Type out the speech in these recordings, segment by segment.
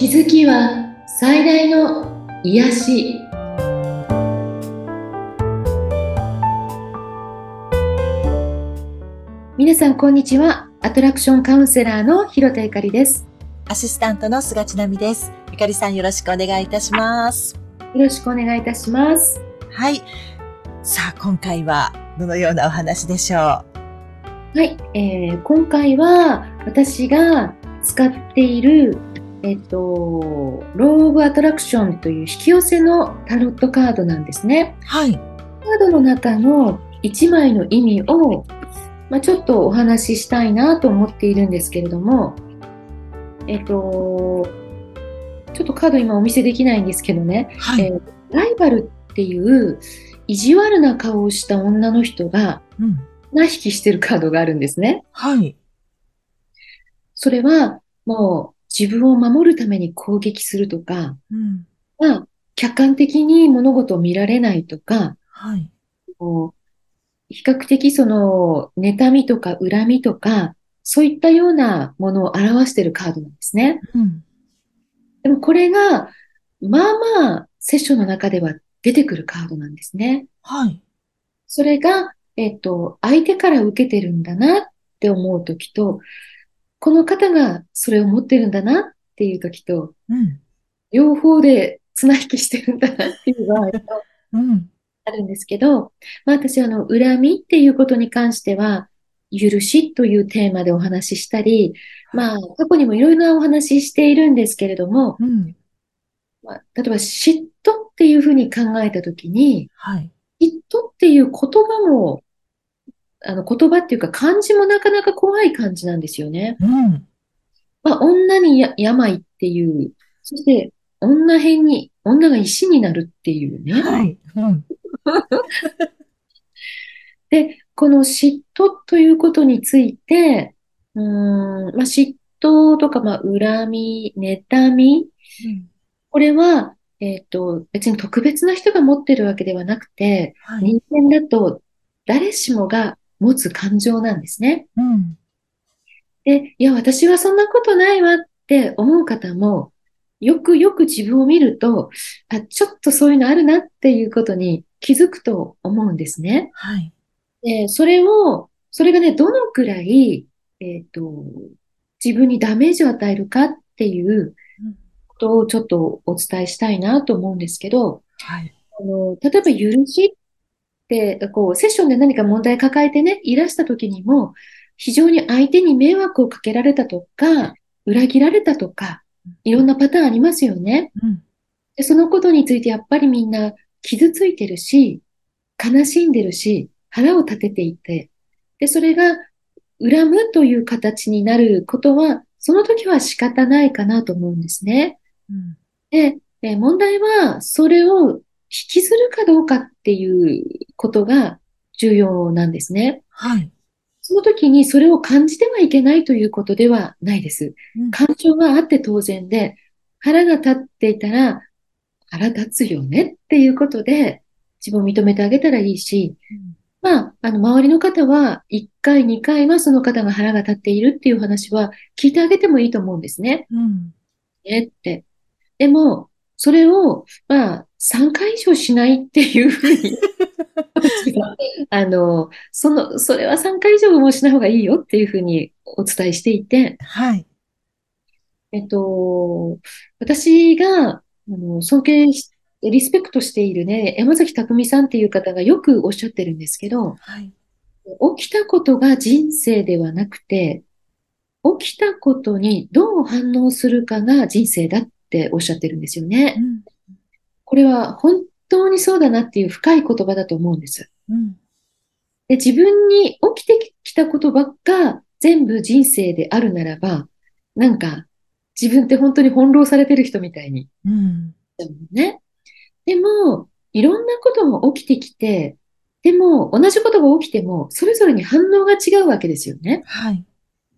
気づきは最大の癒し。皆さんこんにちは。アトラクションカウンセラーの広田ゆかりです。アシスタントの菅千奈美です。ゆかりさん、よろしくお願いいたします。よろしくお願いいたします。はい、さあ今回はどのようなお話でしょう。はい、今回は私が使っているロー・オブ・アトラクションという引き寄せのタロットカードなんですね。はい。カードの中の1枚の意味を、ちょっとお話ししたいなと思っているんですけれども、ちょっとカード今お見せできないんですけどね、はい、ライバルっていう意地悪な顔をした女の人が7匹してるカードがあるんですね。はい。それはもう自分を守るために攻撃するとか、客観的に物事を見られないとか、はい、比較的その妬みとか恨みとかそういったようなものを表しているカードなんですね、でもこれがセッションの中では出てくるカードなんですね。はい。それが、相手から受けてるんだなって思うときと、この方がそれを持ってるんだなっていう時と、両方で綱引きしてるんだなっていう場合があるんですけど、私恨みっていうことに関しては、許しというテーマでお話ししたり、過去にもいろいろなお話ししているんですけれども、例えば嫉妬っていうふうに考えたときに、嫉妬っていう言葉も、言葉っていうか漢字もなかなか怖い漢字なんですよね。女に病っていう、そして女が石になるっていうね。で、この嫉妬ということについて、嫉妬とか恨み、妬み、これは、別に特別な人が持ってるわけではなくて、人間だと誰しもが持つ感情なんですね。で、いや、私はそんなことないわって思う方も、よくよく自分を見ると、ちょっとそういうのあるなっていうことに気づくと思うんですね。で、それがね、どのくらい、自分にダメージを与えるかっていうことをちょっとお伝えしたいなと思うんですけど、例えば許しでセッションで何か問題抱えてね、いらした時にも、非常に相手に迷惑をかけられたとか、裏切られたとか、いろんなパターンありますよね。で、そのことについてやっぱりみんな傷ついてるし、悲しんでるし、腹を立てていて、で、それが恨むという形になることは、その時は仕方ないかなと思うんですね。で、問題は、それを引きずるかどうかっていうことが重要なんですね。その時にそれを感じてはいけないということではないです。感情はあって当然で、腹が立っていたら腹立つよねっていうことで自分を認めてあげたらいいし、周りの方は1回2回はその方が腹が立っているっていう話は聞いてあげてもいいと思うんですね。って。でも、それを、3回以上しないっていうふうにそれは3回以上もしない方がいいよっていうふうにお伝えしていて、私が尊敬し、リスペクトしているね、山崎匠さんっていう方がよくおっしゃってるんですけど、起きたことが人生ではなくて、起きたことにどう反応するかが人生だっておっしゃってるんですよね。これは本当にそうだなっていう深い言葉だと思うんです。で、自分に起きてきたことばっか全部人生であるならば、なんか自分って本当に翻弄されてる人みたいに。でも、いろんなことも起きてきて、でも同じことが起きてもそれぞれに反応が違うわけですよね。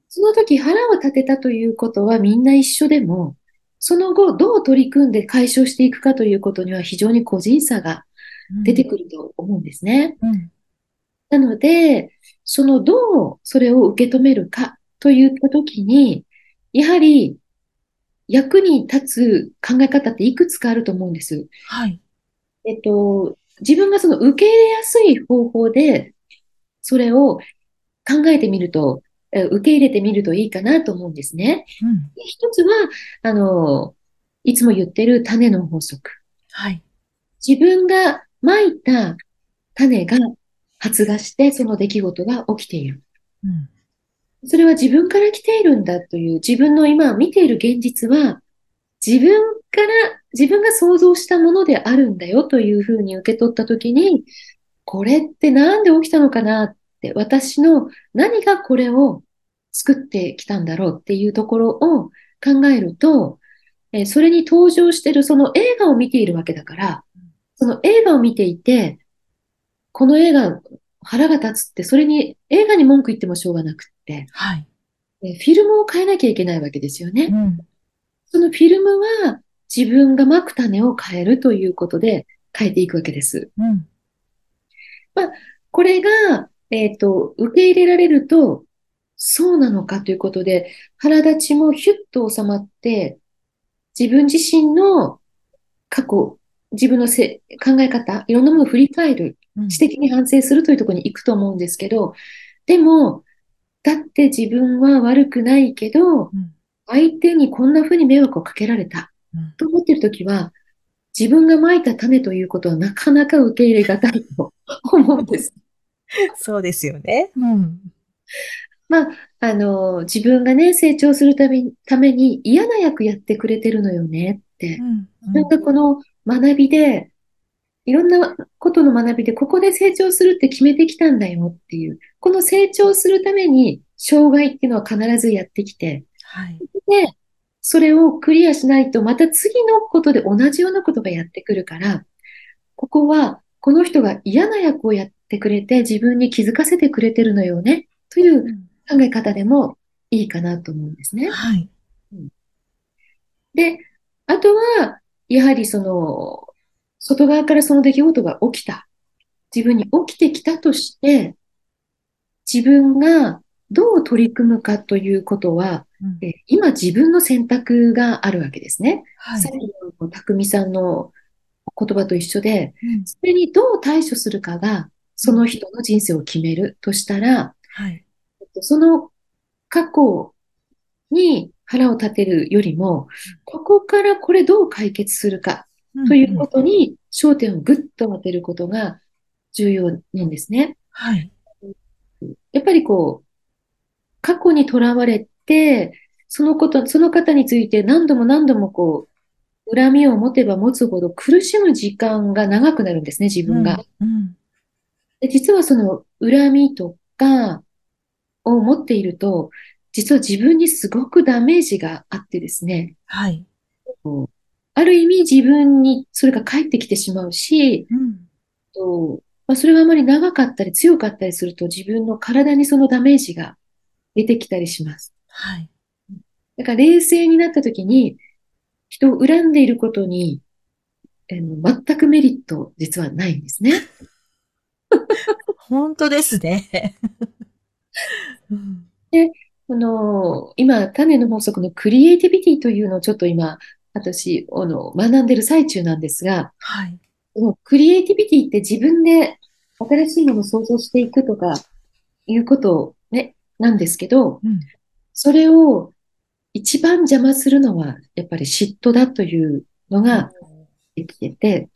その時腹を立てたということはみんな一緒でも、その後、どう取り組んで解消していくかということには非常に個人差が出てくると思うんですね。なので、どうそれを受け止めるかといったときに、やはり役に立つ考え方っていくつかあると思うんです。はい。自分がその受け入れやすい方法で、それを考えてみると、受け入れてみるといいかなと思うんですね。うん、一つは、いつも言ってる種の法則。はい。自分が蒔いた種が発芽して、その出来事が起きている。うん。それは自分から来ているんだという、自分の今見ている現実は、自分が想像したものであるんだよというふうに受け取ったときに、これってなんで起きたのかなって、私の何がこれを作ってきたんだろうっていうところを考えると、それに登場しているその映画を見ているわけだから、その映画を見ていて、この映画、腹が立つって、それに映画に文句言ってもしょうがなくって、はい、フィルムを変えなきゃいけないわけですよね。うん、そのフィルムは自分が蒔く種を変えるということで変えていくわけです。うん、まあ、これが、受け入れられると、そうなのかということで、腹立ちもヒュッと収まって、自分自身の過去、自分の考え方、いろんなものを振り返る。知的に反省するというところに行くと思うんですけど、でも、だって自分は悪くないけど、相手にこんな風に迷惑をかけられた、と思っているときは、自分が蒔いた種ということはなかなか受け入れがたいと思うんです。そうですよね。うん、まあ、自分がね、成長するために嫌な役やってくれてるのよねって。なんかこの学びで、いろんなことの学びでここで成長するって決めてきたんだよっていう、この成長するために障害っていうのは必ずやってきて、はい、でそれをクリアしないとまた次のことで同じようなことがやってくるから、ここはこの人が嫌な役をやってくれて自分に気づかせてくれてるのよねという考え方でもいいかなと思うんですね。はい、で、あとはやはりその外側からその出来事が起きた。自分に起きてきたとして、自分がどう取り組むかということは、今自分の選択があるわけですね。はい、さっきの匠さんの言葉と一緒で、それにどう対処するかが、その人の人生を決めるとしたら、はい、その過去に腹を立てるよりも、ここからこれどう解決するか。ということに焦点をぐっと当てることが重要なんですね。はい。やっぱりこう、過去にとらわれて、その方について何度も何度もこう、恨みを持てば持つほど苦しむ時間が長くなるんですね、自分が。で、実はその恨みとかを持っていると、実は自分にすごくダメージがあってですね。はい。ある意味自分にそれが返ってきてしまうし、まあ、それがあまり長かったり強かったりすると自分の体にそのダメージが出てきたりします。はい。だから冷静になった時に人を恨んでいることに、全くメリット実はないんですね。本当ですね。で、今、種の法則のクリエイティビティというのをちょっと今、私、学んでる最中なんですが、はい、クリエイティビティって自分で新しいものを想像していくとかいうこと、ね、なんですけど、それを一番邪魔するのはやっぱり嫉妬だというのができてて、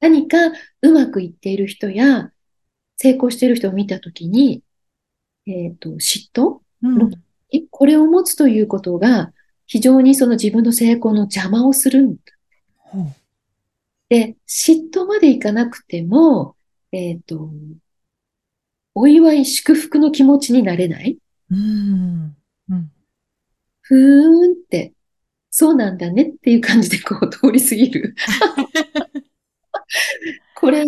何かうまくいっている人や成功している人を見たときに、嫉妬、これを持つということが、非常にその自分の成功の邪魔をするんだ。で、嫉妬までいかなくても、お祝い祝福の気持ちになれない。ふーんって、そうなんだねっていう感じでこう通り過ぎる。これ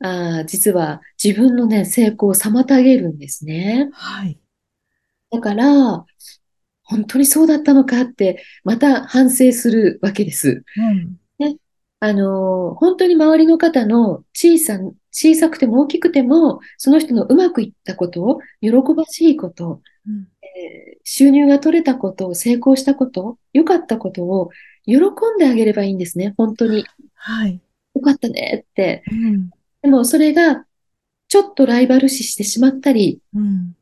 が、実は自分のね、成功を妨げるんですね。はい。だから、本当にそうだったのかって、また反省するわけです。ね、本当に周りの方の小さくても大きくても、その人のうまくいったこと、喜ばしいこと、収入が取れたことを、成功したこと、良かったことを喜んであげればいいんですね、本当に。はい。良かったねって。うん、でもそれが、ちょっとライバル視してしまったり、うん、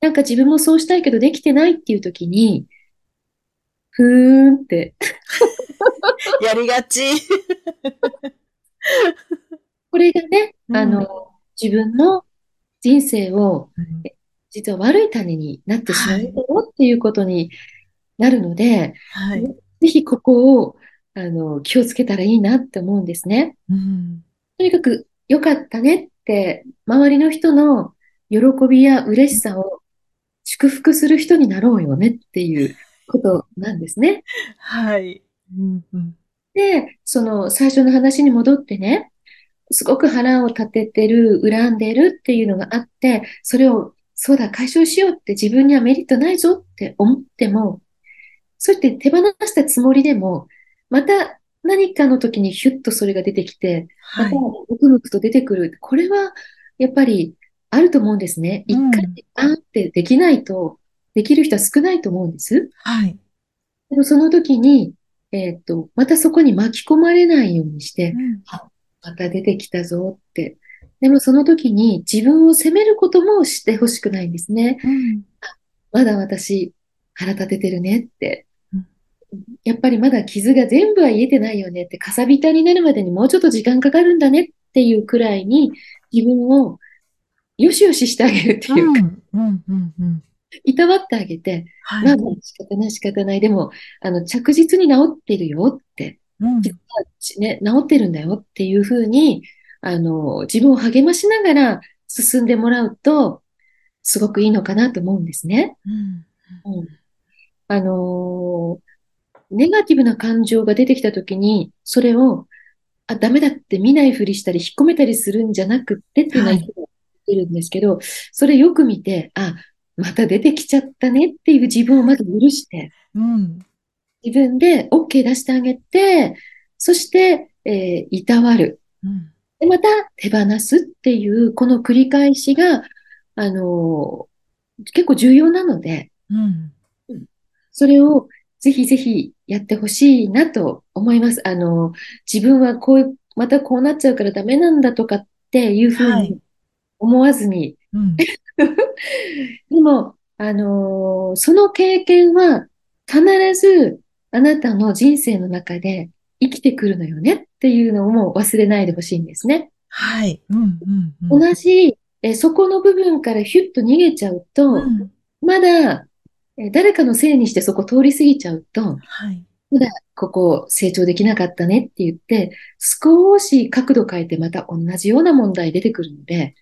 なんか自分もそうしたいけどできてないっていう時に、ふーんって。やりがち。これがね、自分の人生を、実は悪い種になってしまうっていうことになるので、はい、ぜひここを気をつけたらいいなって思うんですね。うん、とにかく良かったねって周りの人の喜びや嬉しさを祝福する人になろうよねっていうことなんですね。はい。うんうん、で、その最初の話に戻ってね、すごく腹を立ててる、恨んでるっていうのがあって、それをそうだ、解消しようって自分にはメリットないぞって思っても、そうやって手放したつもりでも、また何かの時にヒュッとそれが出てきて、またむくむくと出てくる。これはやっぱりあると思うんですね。一回でバーンってできないと、できる人は少ないと思うんです。はい。でもその時に、またそこに巻き込まれないようにして、あ、また出てきたぞって。でもその時に自分を責めることもしてほしくないんですね。うん、まだ私腹立ててるねって、うん、やっぱりまだ傷が全部は癒えてないよねって、かさびたになるまでにもうちょっと時間かかるんだねっていうくらいに自分をよしよししてあげるっていうか、いたわってあげて、はい、まあ仕方ない仕方ない、でも着実に治ってるよって、ね、治ってるんだよっていうふうに自分を励ましながら進んでもらうと、すごくいいのかなと思うんですね。うんうん、ネガティブな感情が出てきたときに、それを、あ、ダメだって見ないふりしたり、引っ込めたりするんじゃなくってっていうのは言ってるんですけど、はい、それよく見て、あ、また出てきちゃったねっていう自分をまず許して、うん、自分で OK 出してあげて、そして、いたわる。うんでまた手放すっていうこの繰り返しが結構重要なので、うん、それをぜひぜひやってほしいなと思います。自分はこうまたこうなっちゃうからダメなんだとかっていうふうに思わずに、はいうん、でもその経験は必ずあなたの人生の中で生きてくるのよねっていうのをもう忘れないでほしいんですね。はい。うんうんうん、同じそこの部分からヒュッと逃げちゃうと、うん、まだ誰かのせいにしてそこ通り過ぎちゃうと、はい、まだここ成長できなかったねって言って、少し角度変えてまた同じような問題出てくるので、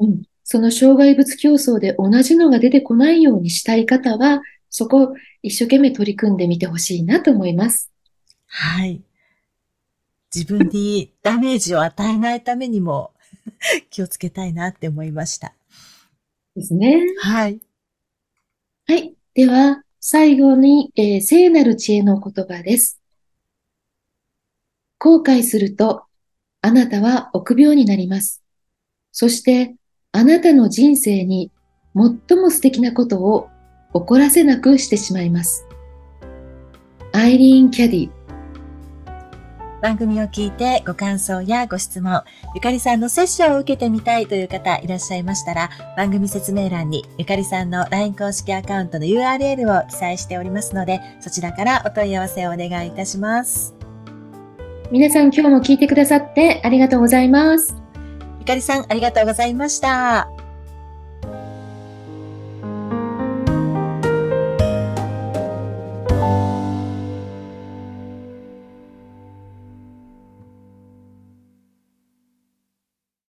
うん、その障害物競争で同じのが出てこないようにしたい方は、そこ一生懸命取り組んでみてほしいなと思います。はい。自分にダメージを与えないためにも気をつけたいなって思いました。ですね。はい。はい。では、最後に、聖なる知恵の言葉です。後悔すると、あなたは臆病になります。そして、あなたの人生に最も素敵なことを起こらせなくしてしまいます。アイリーン・キャディ。番組を聞いてご感想やご質問、ゆかりさんのセッションを受けてみたいという方いらっしゃいましたら、番組説明欄にゆかりさんの LINE 公式アカウントの URL を記載しておりますので、そちらからお問い合わせをお願いいたします。皆さん今日も聞いてくださってありがとうございます。ゆかりさんありがとうございました。